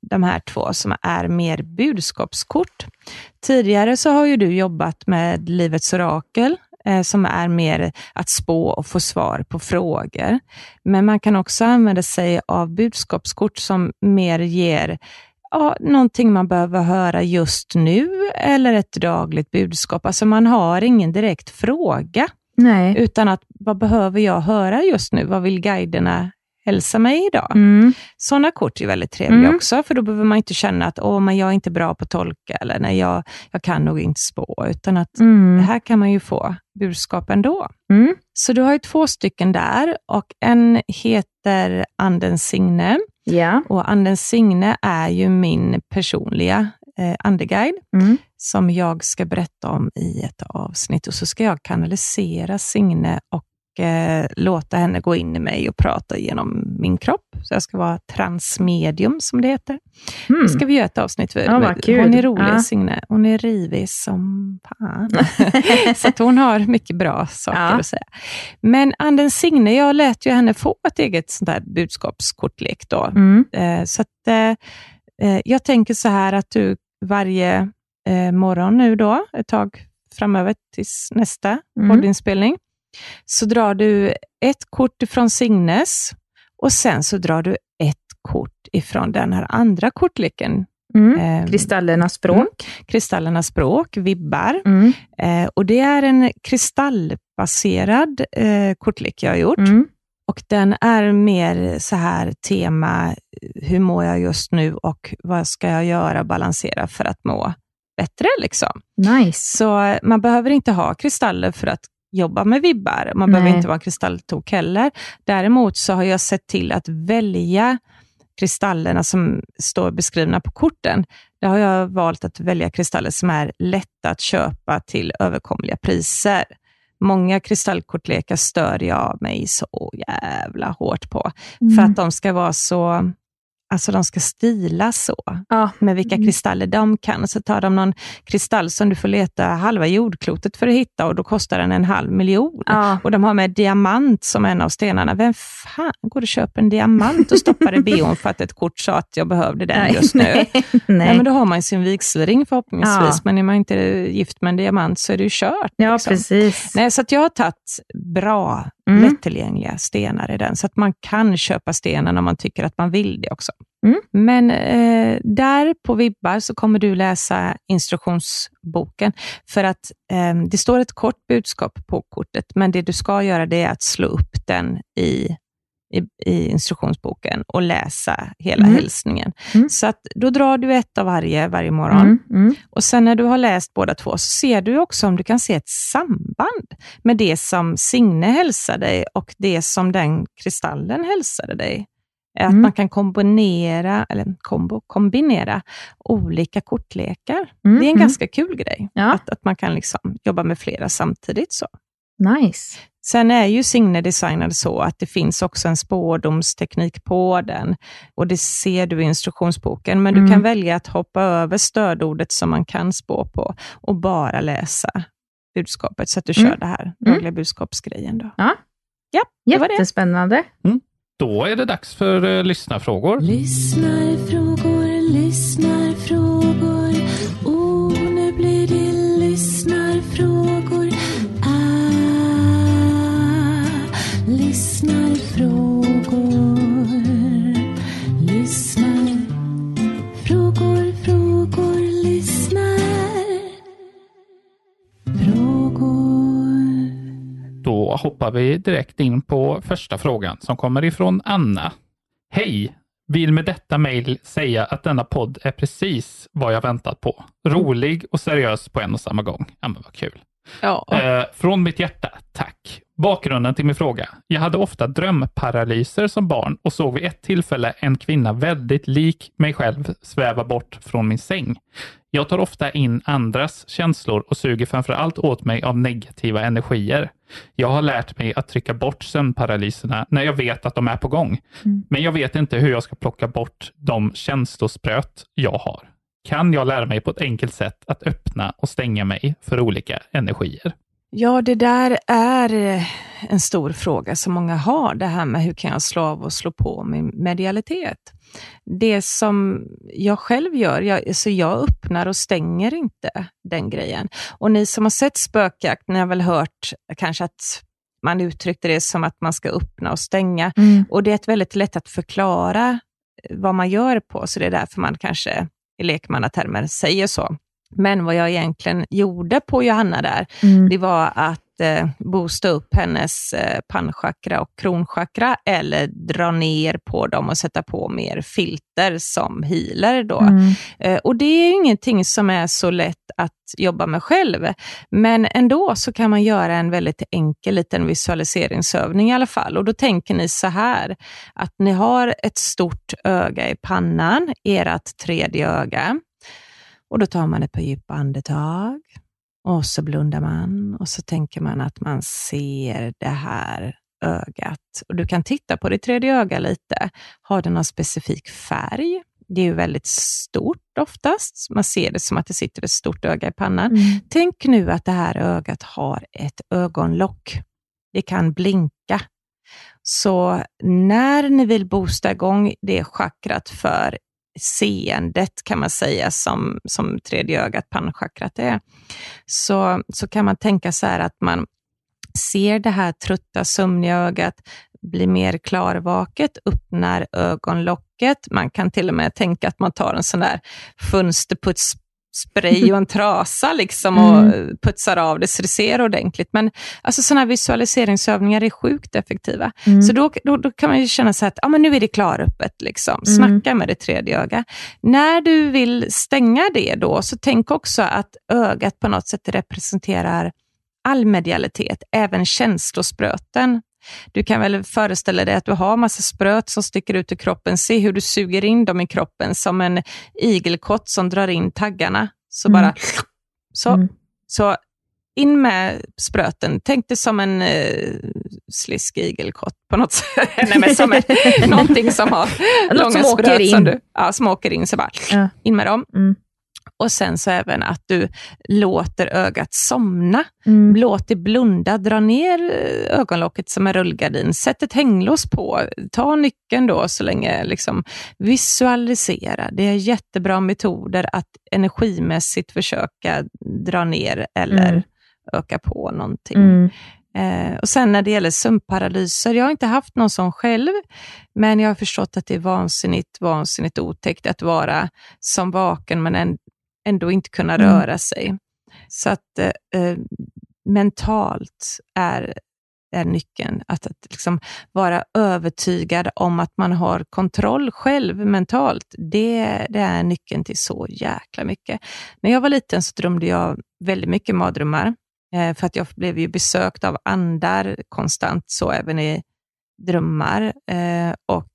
de här 2 som är mer budskapskort. Tidigare så har ju du jobbat med Livets orakel som är mer att spå och få svar på frågor. Men man kan också använda sig av budskapskort som mer ger någonting man behöver höra just nu eller ett dagligt budskap. Alltså man har ingen direkt fråga. Nej. Utan att vad behöver jag höra just nu? Vad vill guiderna hälsa mig idag? Sådana kort är väldigt trevliga också, för då behöver man inte känna att men jag är inte bra på att tolka eller nej, jag kan nog inte spå, utan att det här kan man ju få budskap ändå. Så du har ju 2 stycken där och en heter Anden Signe. Yeah. Och Anden Signe är ju min personliga andeguide som jag ska berätta om i ett avsnitt, och så ska jag kanalisera Signe och låta henne gå in i mig och prata genom min kropp, så jag ska vara transmedium som det heter. Nu ska vi göra ett avsnitt för hon är rolig, Signe, hon är rivig som fan så att hon har mycket bra saker att säga. Men Anden Signe, jag lät ju henne få ett eget sånt där budskapskortlek då. Så att jag tänker så här att du varje morgon nu då, ett tag framöver tills nästa poddinspelning, så drar du ett kort ifrån Signes och sen så drar du ett kort ifrån den här andra kortleken. Kristallernas språk. Kristallernas språk, vibbar. Och det är en kristallbaserad kortlek jag har gjort. Och den är mer så här tema, hur mår jag just nu och vad ska jag göra och balansera för att må bättre liksom. Nice. Så man behöver inte ha kristaller för att jobba med vibbar. Man behöver inte vara kristalltok heller. Däremot så har jag sett till att välja kristallerna som står beskrivna på korten. Där har jag valt att välja kristaller som är lätta att köpa till överkomliga priser. Många kristallkortlekar stör jag mig så jävla hårt på. För att de ska vara så... Alltså de ska stila så. Med vilka kristaller de kan. Så tar de någon kristall som du får leta halva jordklotet för att hitta. Och då kostar den 500 000. Och de har med diamant som en av stenarna. Vem fan går och köper en diamant och stoppar i bion för att ett kort sa att jag behövde den just nu? Nej, men då har man sin vigselring förhoppningsvis. Men är man inte gift med en diamant så är det ju kört. Ja, liksom. Precis. Nej, så att jag har tagit bra... lättillgängliga stenar i den, så att man kan köpa stenen om man tycker att man vill det också. Men där på vibbar så kommer du läsa instruktionsboken, för att det står ett kort budskap på kortet, men det du ska göra det är att slå upp den i instruktionsboken och läsa hela hälsningen. Så att då drar du ett av varje morgon. Och sen när du har läst båda 2 så ser du också om du kan se ett samband med det som Signe hälsade dig och det som den kristallen hälsade dig. Att man kan kombinera olika kortlekar. Det är en ganska kul grej. Att man kan liksom jobba med flera samtidigt så. Nice. Sen är ju Signe designad så att det finns också en spårdomsteknik på den. Och det ser du i instruktionsboken. Men du kan välja att hoppa över stödordet som man kan spå på. Och bara läsa budskapet. Så att du kör det här dagliga budskapsgrejen då. Ja, det var det. Jättespännande. Då är det dags för lyssnarfrågor. Lyssnarfrågor. Nu blir det lyssnarfrågor. Lyssnarfrågor. Då så hoppar vi direkt in på första frågan som kommer ifrån Anna. Hej! Vill med detta mejl säga att denna podd är precis vad jag väntat på. Rolig och seriös på en och samma gång. Ja, men vad kul. Ja. Från mitt hjärta, tack. Bakgrunden till min fråga. Jag hade ofta drömparalyser som barn och såg vid ett tillfälle en kvinna väldigt lik mig själv sväva bort från min säng. Jag tar ofta in andras känslor och suger framförallt åt mig av negativa energier. Jag har lärt mig att trycka bort sömnparalyserna när jag vet att de är på gång. Men jag vet inte hur jag ska plocka bort de känslospröt jag har. Kan jag lära mig på ett enkelt sätt att öppna och stänga mig för olika energier? Ja, det där är en stor fråga som många har. Det här med hur kan jag slå av och slå på min medialitet. Det som jag själv gör, jag öppnar och stänger inte den grejen. Och ni som har sett spökjakt, ni har väl hört kanske att man uttryckte det som att man ska öppna och stänga. Mm. Och det är väldigt lätt att förklara vad man gör på. Så det är därför man kanske i lekmannatermer säger så. Men vad jag egentligen gjorde på Johanna där, det var att boosta upp hennes pannchakra och kronchakra eller dra ner på dem och sätta på mer filter som healer då. Och det är ju ingenting som är så lätt att jobba med själv. Men ändå så kan man göra en väldigt enkel liten visualiseringsövning i alla fall. Och då tänker ni så här, att ni har ett stort öga i pannan, ert tredje öga. Och då tar man ett par djupa andetag och så blundar man och så tänker man att man ser det här ögat. Och du kan titta på det tredje ögat lite. Har den någon specifik färg? Det är ju väldigt stort oftast. Man ser det som att det sitter ett stort öga i pannan. Tänk nu att det här ögat har ett ögonlock. Det kan blinka. Så när ni vill boosta igång det chakrat för seendet kan man säga som tredje ögat, pannchakrat är, så kan man tänka så här att man ser det här trötta, sömniga ögat blir mer klarvaket, öppnar ögonlocket. Man kan till och med tänka att man tar en sån där fönsterputsspray och en trasa liksom och putsar av det så det ser ordentligt. Men alltså sådana här visualiseringsövningar är sjukt effektiva. Så då kan man ju känna så här att men nu är det klaröppet liksom. Snacka med det tredje ögat. När du vill stänga det då, så tänk också att ögat på något sätt representerar all medialitet, även känslospröten. Du kan väl föreställa dig att du har massa spröt som sticker ut ur kroppen. Se hur du suger in dem i kroppen som en igelkott som drar in taggarna. Så bara så in med spröten. Tänk dig som en slisk igelkott på något sätt. Nej, men som någonting som har långa spröt som du småker in. Så bara in med dem. Och sen så även att du låter ögat somna. Låt det blunda, dra ner ögonlocket som en rullgardin. Sätt ett hänglås på, ta nyckeln då så länge liksom. Visualisera, det är jättebra metoder att energimässigt försöka dra ner eller öka på någonting. Och sen när det gäller sömnparalyser, jag har inte haft någon sån själv, men jag har förstått att det är vansinnigt otäckt att vara som vaken men ändå inte kunna röra sig. Så att mentalt är nyckeln att liksom vara övertygad om att man har kontroll själv mentalt. Det är nyckeln till så jäkla mycket. När jag var liten så drömde jag väldigt mycket mardrömmar. För att jag blev ju besökt av andar konstant, så även i drömmar. Och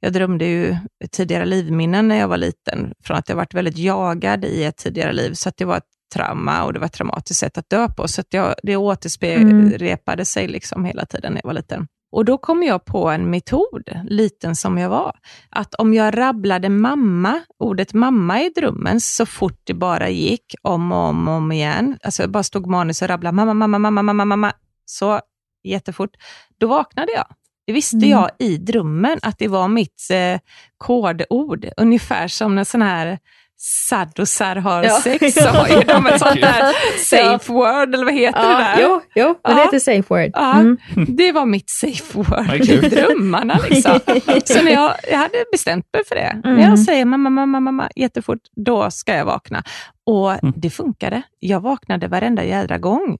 jag drömde ju tidigare livminnen när jag var liten. Från att jag varit väldigt jagad i ett tidigare liv. Så att det var ett trauma och det var ett traumatiskt sätt att dö på. Så att det återrepade sig liksom hela tiden när jag var liten. Och då kom jag på en metod, liten som jag var. Att om jag rabblade ordet mamma i drömmen så fort det bara gick om och om igen. Alltså jag bara stod manus och rabblade mamma, mamma, mamma, mamma, mamma. Så jättefort. Då vaknade jag. Det visste jag i drömmen att det var mitt kodord. Ungefär som en sån här sadosar har sex. Så har ju de ett sånt där safe word, eller vad heter det där? Jo, det heter safe word. Det var mitt safe word i drömmarna liksom. Så när jag hade bestämt mig för det. När jag säger mamma, mamma, mamma jättefort, då ska jag vakna. Och det funkade. Jag vaknade varenda jädra gång.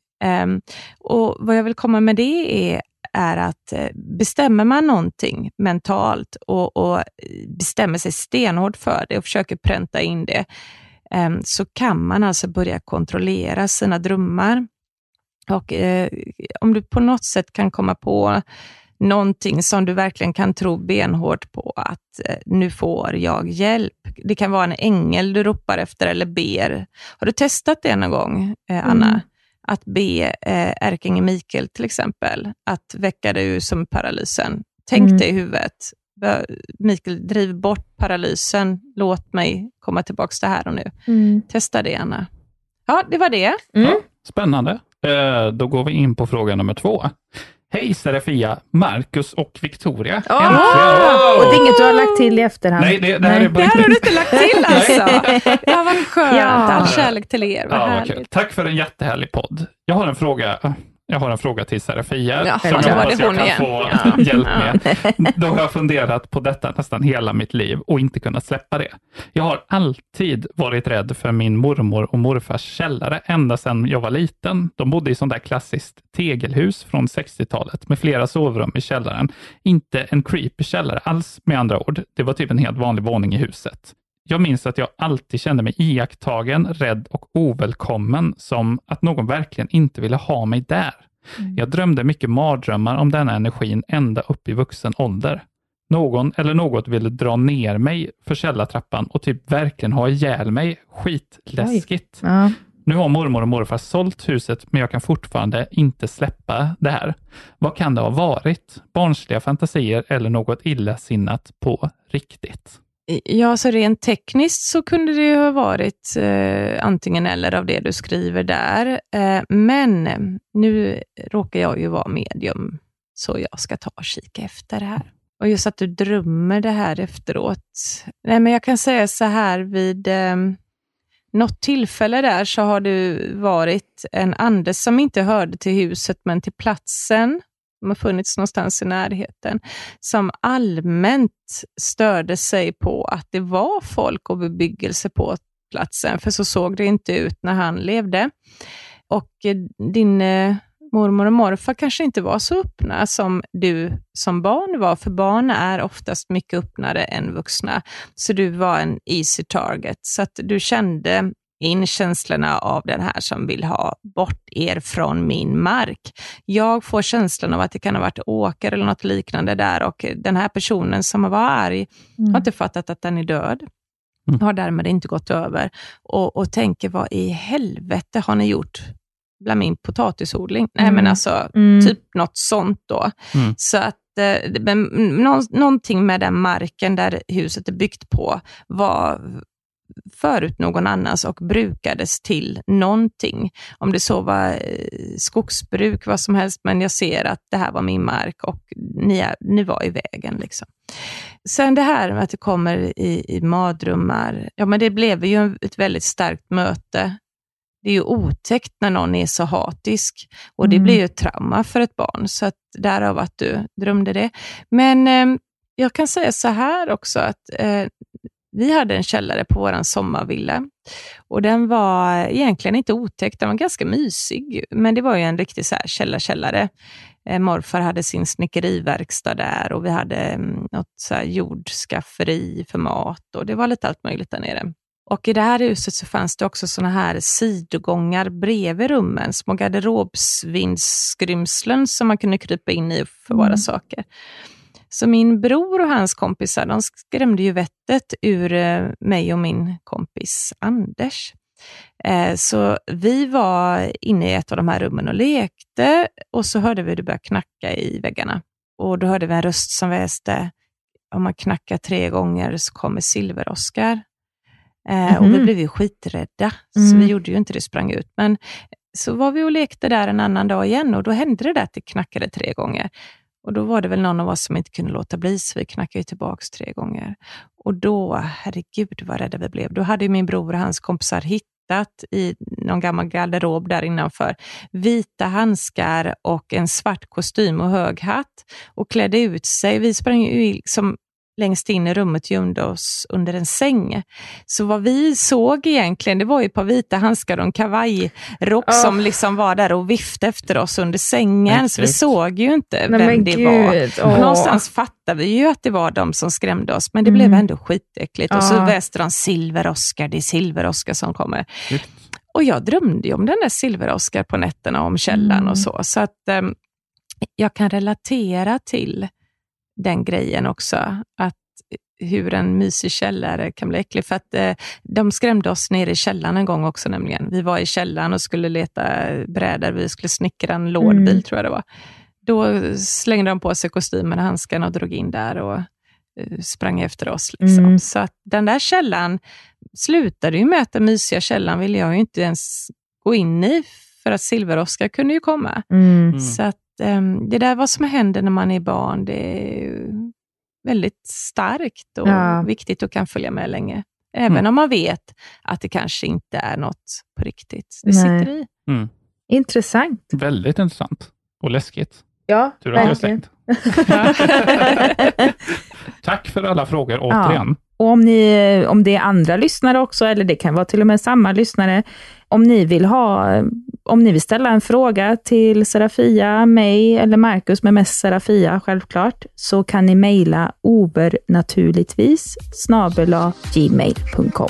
Och vad jag vill komma med det är att bestämmer man någonting mentalt och bestämmer sig stenhårt för det och försöker pränta in det, så kan man alltså börja kontrollera sina drömmar. Och om du på något sätt kan komma på någonting som du verkligen kan tro benhårt på att nu får jag hjälp. Det kan vara en ängel du ropar efter eller ber. Har du testat det någon gång, Anna? Mm. Att be Ärkänge Mikael till exempel att väcka dig ur som paralysen. Tänk dig i huvudet. Mikael, driv bort paralysen. Låt mig komma tillbaka till här och nu. Mm. Testa det, Anna. Ja, det var det. Mm. Ja, spännande. Då går vi in på fråga nummer 2. Hej Serafia, Marcus och Victoria. Oh! Och det är inget du har lagt till i efterhand. Nej, det här är bara... det här har du inte lagt till alltså. Ja, vad skönt. Ja. All kärlek till er. Vad härligt. Tack för en jättehärlig podd. Jag har en fråga till Serafia som jag hoppas jag kan få hjälp med. Då har jag funderat på detta nästan hela mitt liv och inte kunnat släppa det. Jag har alltid varit rädd för min mormor och morfars källare ända sedan jag var liten. De bodde i sånt där klassiskt tegelhus från 60-talet med flera sovrum i källaren. Inte en creepy källare alls med andra ord. Det var typ en helt vanlig våning i huset. Jag minns att jag alltid kände mig iakttagen, rädd och ovälkommen, som att någon verkligen inte ville ha mig där. Jag drömde mycket mardrömmar om denna energin ända upp i vuxen ålder. Någon eller något ville dra ner mig för källartrappan och typ verkligen ha ihjäl mig. Skitläskigt. Ja. Nu har mormor och morfar sålt huset, men jag kan fortfarande inte släppa det här. Vad kan det ha varit? Barnsliga fantasier eller något illasinnat på riktigt? Ja, så rent tekniskt så kunde det ju ha varit antingen eller av det du skriver där. Men nu råkar jag ju vara medium, så jag ska ta och kika efter det här. Och just att du drömmer det här efteråt. Nej, men jag kan säga så här, vid något tillfälle där så har du varit en ande som inte hörde till huset men till platsen. De har funnits någonstans i närheten som allmänt störde sig på att det var folk och bebyggelse på platsen, för så såg det inte ut när han levde. Och din mormor och morfar kanske inte var så öppna som du som barn var, för barn är oftast mycket öppnare än vuxna, så du var en easy target, så att du kände in känslorna av den här som vill ha bort er från min mark. Jag får känslan av att det kan ha varit åker eller något liknande där, och den här personen som var arg har inte fattat att den är död. Har därmed inte gått över och tänker, vad i helvete har ni gjort bland min potatisodling? Nej men alltså typ något sånt då. Så att någonting med den marken där huset är byggt på var förut någon annans och brukades till någonting. Om det så var skogsbruk, vad som helst, men jag ser att det här var min mark och ni var i vägen liksom. Sen det här med att det kommer i mardrömmar, ja men det blev ju ett väldigt starkt möte. Det är ju otäckt när någon är så hatisk, och det blir ju ett trauma för ett barn, så att därav att du drömde det. Men jag kan säga så här också att vi hade en källare på våran sommarvilla, och den var egentligen inte otäckt, den var ganska mysig, men det var ju en riktig så här källarkällare. Morfar hade sin snickeriverkstad där, och vi hade något så här jordskafferi för mat, och det var lite allt möjligt där nere. Och i det här huset så fanns det också såna här sidogångar bredvid rummen, små garderobsvindskrymslen som man kunde krypa in i och förvara saker. Så min bror och hans kompisar, de skrämde ju vettet ur mig och min kompis Anders. Så vi var inne i ett av de här rummen och lekte, och så hörde vi det börja knacka i väggarna. Och då hörde vi en röst som väste, om man knackar 3 gånger så kommer Silver-Oskar. Och vi blev ju skiträdda, så vi gjorde ju inte det, sprang ut. Men så var vi och lekte där en annan dag igen, och då hände det där att det knackade 3 gånger. Och då var det väl någon av oss som inte kunde låta bli, så vi knackade ju tillbaks 3 gånger. Och då, herregud vad rädda vi blev. Då hade ju min bror och hans kompisar hittat i någon gammal garderob där innanför vita handskar och en svart kostym och hög hatt, och klädde ut sig. Vi sprang ju som längst in i rummet gömde oss under en säng. Så vad vi såg egentligen, det var ju ett par vita handskar och en kavajrock som liksom var där och viftade efter oss under sängen. Så vi såg ju inte vem det var. Och någonstans fattade vi ju att det var de som skrämde oss. Men det blev ändå skitäckligt. Och så väste de silver-Oscar, det är silver-Oscar som kommer. Och jag drömde ju om den där silver-Oscar på nätterna om källan och så. Så att jag kan relatera till den grejen också, att hur en mysig källare kan bli äcklig, för att de skrämde oss nere i källaren en gång också nämligen. Vi var i källaren och skulle leta brädor, vi skulle snickra en lådbil tror jag det var. Då slängde de på sig kostymen och handskarna och drog in där och sprang efter oss liksom. Så att den där källaren slutade ju med att den mysiga källaren ville jag ju inte ens gå in i, för att silver-Oscar kunde ju komma. Så att det där vad som händer när man är barn, det är väldigt starkt och viktigt och kan följa med länge. Även om man vet att det kanske inte är något på riktigt. Det sitter i. Intressant. Väldigt intressant. Och läskigt. Ja, verkligen. Tack för alla frågor återigen. Och om det är andra lyssnare också, eller det kan vara till och med samma lyssnare, om ni vill ställa en fråga till Serafia, mig eller Marcus, men mest Serafia självklart, så kan ni mejla overnaturligtvis@gmail.com.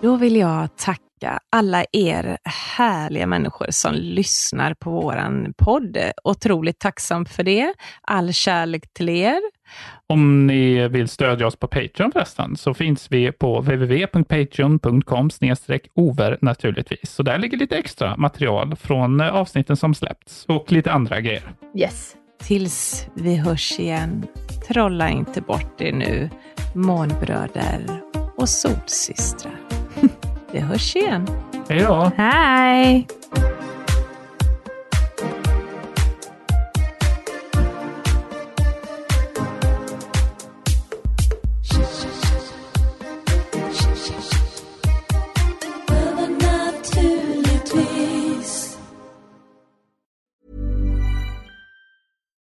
Då vill jag tacka alla er härliga människor som lyssnar på våran podd. Otroligt tacksam för det. All kärlek till er. Om ni vill stödja oss på Patreon förresten, så finns vi på www.patreon.com/overnaturligtvis. Så där ligger lite extra material från avsnitten som släppts och lite andra grejer. Yes. Tills vi hörs igen. Trolla inte bort det nu, månbröder och solsystrar. Vi hörs igen. Hej då. Hej.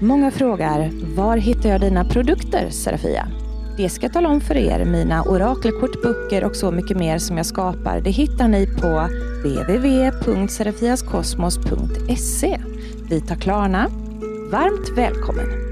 Många frågar, var hittar jag dina produkter, Serafia? Det ska jag tala om för er. Mina orakelkort, böcker och så mycket mer som jag skapar, det hittar ni på www.serafiascosmos.se. Vi tar Klarna. Varmt välkommen!